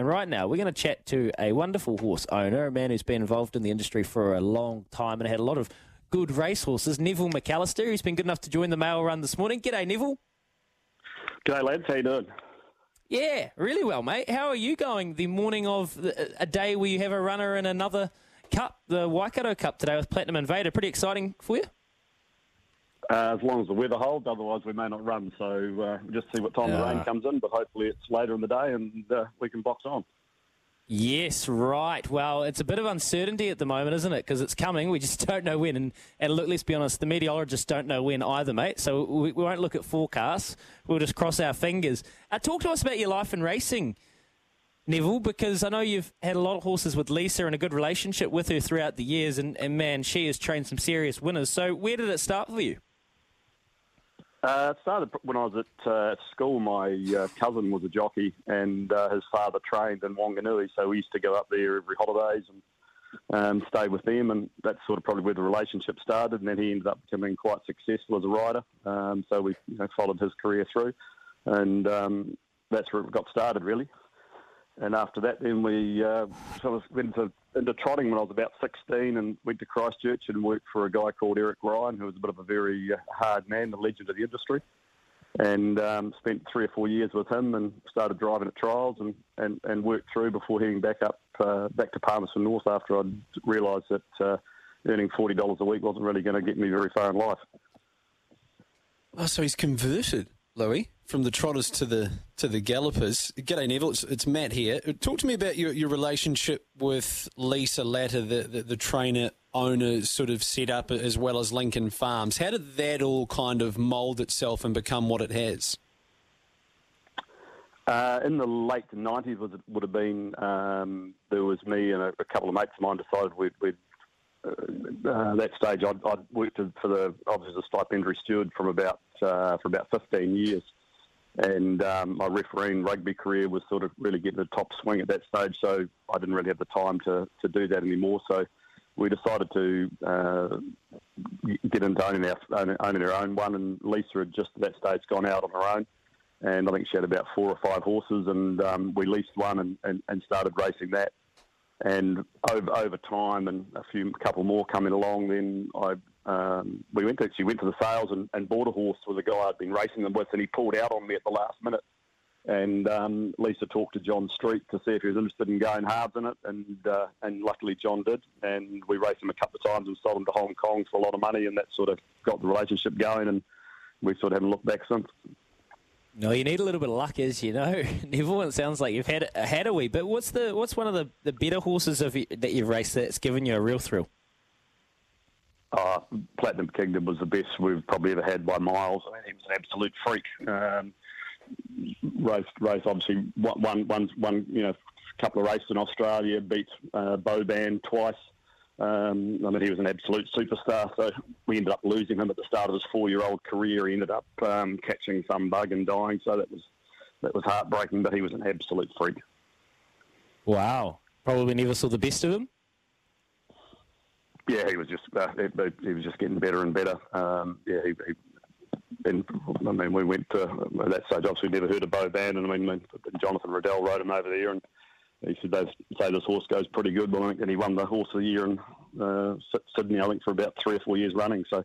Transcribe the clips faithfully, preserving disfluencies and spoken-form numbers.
And right now, we're going to chat to a wonderful horse owner, a man who's been involved in the industry for a long time and had a lot of good race horses, Neville McAllister, who's been good enough to join the mail run this morning. G'day, Neville. G'day, lads. How you doing? Yeah, really well, mate. How are you going the morning of the, a day where you have a runner in another cup, the Waikato Cup today with Platinum Invader? Pretty exciting for you? Uh, as long as the weather holds, otherwise we may not run. So uh, we'll just see what time uh, the rain comes in, but hopefully it's later in the day and uh, we can box on. Yes, right. Well, it's a bit of uncertainty at the moment, isn't it? Because it's coming, we just don't know when. And, and look, let's be honest, the meteorologists don't know when either, mate. So we, we won't look at forecasts. We'll just cross our fingers. Uh, talk to us about your life in racing, Neville, because I know you've had a lot of horses with Lisa and a good relationship with her throughout the years. And, and man, she has trained some serious winners. So where did it start for you? Uh, it started when I was at uh, school. My uh, cousin was a jockey and uh, his father trained in Whanganui, so we used to go up there every holidays and um, stay with them, and that's sort of probably where the relationship started. And then he ended up becoming quite successful as a rider, um, so we you know, followed his career through, and um, that's where it got started, really. And after that, then we uh, sort of went into, into trotting when I was about sixteen, and went to Christchurch and worked for a guy called Eric Ryan, who was a bit of a very hard man, a legend of the industry. And um, spent three or four years with him and started driving at trials and, and, and worked through before heading back up uh, back to Palmerston North after I'd realised that uh, earning forty dollars a week wasn't really going to get me very far in life. Oh, so he's converted, Louis, from the trotters to the to the gallopers. G'day, Neville. It's, it's Matt here. Talk to me about your, your relationship with Lisa Latta, the, the, the trainer owner sort of set up, as well as Lincoln Farms. How did that all kind of mould itself and become what it has? Uh, in the late nineties, was, would have been um, there was me and a, a couple of mates of mine decided we'd, we'd uh, uh, that stage I'd, I'd worked for the obviously the stipendiary steward from about uh, for about fifteen years. And um, my refereeing rugby career was sort of really getting the top swing at that stage, so I didn't really have the time to, to do that anymore. So we decided to uh, get into owning our, owning our own one, and Lisa had just at that stage gone out on her own. And I think she had about four or five horses, and um, we leased one and, and, and started racing that. And over over time, and a few couple more coming along, then I um, we went to actually went to the sales and, and bought a horse with a guy I'd been racing them with, and he pulled out on me at the last minute. And um, Lisa talked to John Street to see if he was interested in going halves in it, and uh, and luckily John did, and we raced him a couple of times and sold him to Hong Kong for a lot of money, and that sort of got the relationship going, and we sort of haven't looked back since. No, you need a little bit of luck, as you know, Neville. It sounds like you've had had a wee. But what's the what's one of the, the better horses of you, that you've raced that's given you a real thrill? Uh, Platinum Kingdom was the best we've probably ever had by miles. I mean, he was an absolute freak. Um, race, race obviously one, one, one, you know, couple of races in Australia, beat uh, Beauban twice. Um, I mean, he was an absolute superstar, so we ended up losing him at the start of his four-year-old career. He ended up um, catching some bug and dying, so that was that was heartbreaking, but he was an absolute freak. Wow. Probably never saw the best of him? Yeah, he was just uh, he, he was just getting better and better. Um, yeah, he, he and, I mean, we went to at that stage, obviously never heard of Beauban, and I mean, Jonathan Riddell rode him over there, and he said they say this horse goes pretty good, well, I think, and he won the horse of the year in uh, Sydney, I think, for about three or four years running. So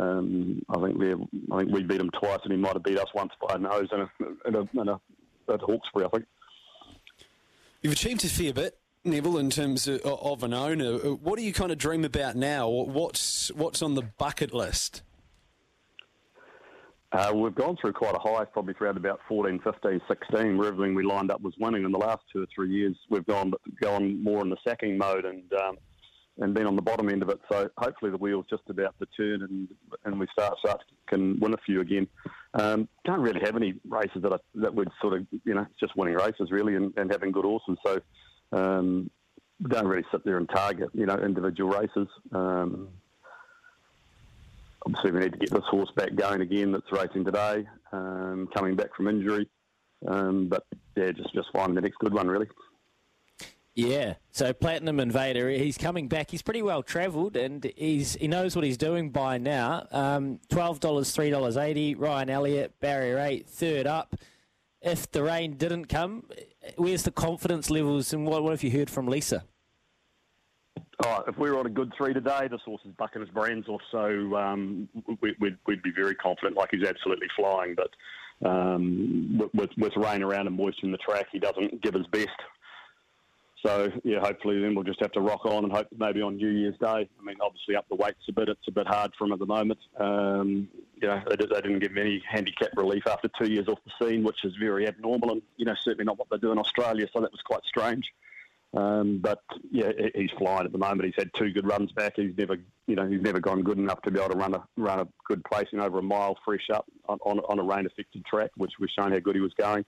um, I think we I think we beat him twice, and he might have beat us once by a nose and a, and a, and a, at Hawkesbury, I think. You've achieved a fair bit, Neville, in terms of, of an owner. What do you kind of dream about now? What's what's on the bucket list? Uh, we've gone through quite a high, probably throughout about fourteen, fifteen, sixteen, where everything we lined up was winning. In the last two or three years, we've gone gone more in the sacking mode and um, and been on the bottom end of it. So hopefully the wheel's just about to turn and and we start start can win a few again. Um, don't really have any races that I, that would sort of, you know, just winning races really and, and having good horses. So um, don't really sit there and target, you know, individual races. Um, obviously, we need to get this horse back going again that's racing today, um, coming back from injury. Um, but, yeah, just, just finding the next good one, really. Yeah, so Platinum Invader, he's coming back. He's pretty well travelled, and he's he knows what he's doing by now. Um, twelve dollars, three dollars eighty. Ryan Elliott, barrier eight, third up. If the rain didn't come, where's the confidence levels, and what, what have you heard from Lisa? Oh, if we were on a good three today, this horse is bucking his brains off, so um, we, we'd, we'd be very confident, like he's absolutely flying. But um, with, with rain around and moisture in the track, he doesn't give his best. So, yeah, hopefully then we'll just have to rock on and hope maybe on New Year's Day. I mean, obviously up the weights a bit. It's a bit hard for him at the moment. Um, you know, they, they didn't give him any handicap relief after two years off the scene, which is very abnormal and, you know, certainly not what they do in Australia. So that was quite strange. Um, but, yeah, he's flying at the moment. He's had two good runs back. He's never, you know, he's never gone good enough to be able to run a run a good placing over a mile fresh up on, on, on a rain-affected track, which was showing how good he was going.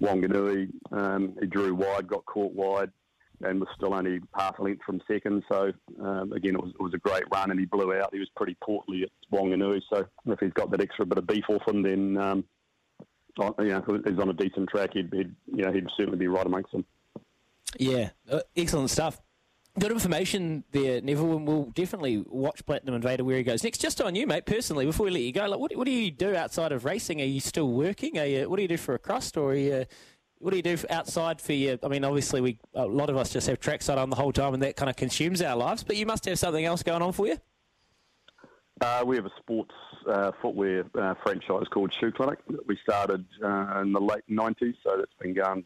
Whanganui, um, he drew wide, got caught wide, and was still only half a length from second. So, um, again, it was, it was a great run, and he blew out. He was pretty portly at Whanganui. So if he's got that extra bit of beef off him, then, um, you know, if he's on a decent track, he'd, he'd, you know, he'd certainly be right amongst them. Yeah, uh, excellent stuff. Good information there, Neville, and we'll definitely watch Platinum Invader where he goes next. Just on you, mate, personally, before we let you go, like, what, what do you do outside of racing? Are you still working? Are you, what do you do for a crust, or are you... What do you do outside for you? I mean, obviously, we a lot of us just have trackside on the whole time, and that kind of consumes our lives. But you must have something else going on for you. Uh, we have a sports uh, footwear uh, franchise called Shoe Clinic that we started uh, in the late nineties. So that's been going,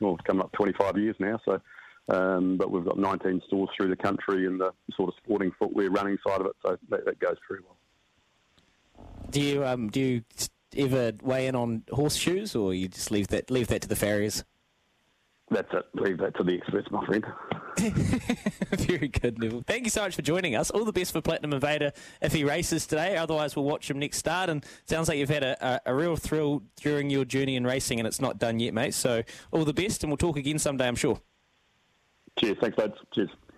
well, coming up twenty-five years now. So, um, but we've got nineteen stores through the country in the sort of sporting footwear running side of it. So that, that goes pretty well. Do you um, do you? ever weigh in on horseshoes, or you just leave that leave that to the farriers? That's it. Leave that to the experts, my friend. Very good, Neville. Thank you so much for joining us. All the best for Platinum Invader if he races today. Otherwise, we'll watch him next start. And it sounds like you've had a, a, a real thrill during your journey in racing, and it's not done yet, mate. So all the best, and we'll talk again someday, I'm sure. Cheers. Thanks, lads. Cheers.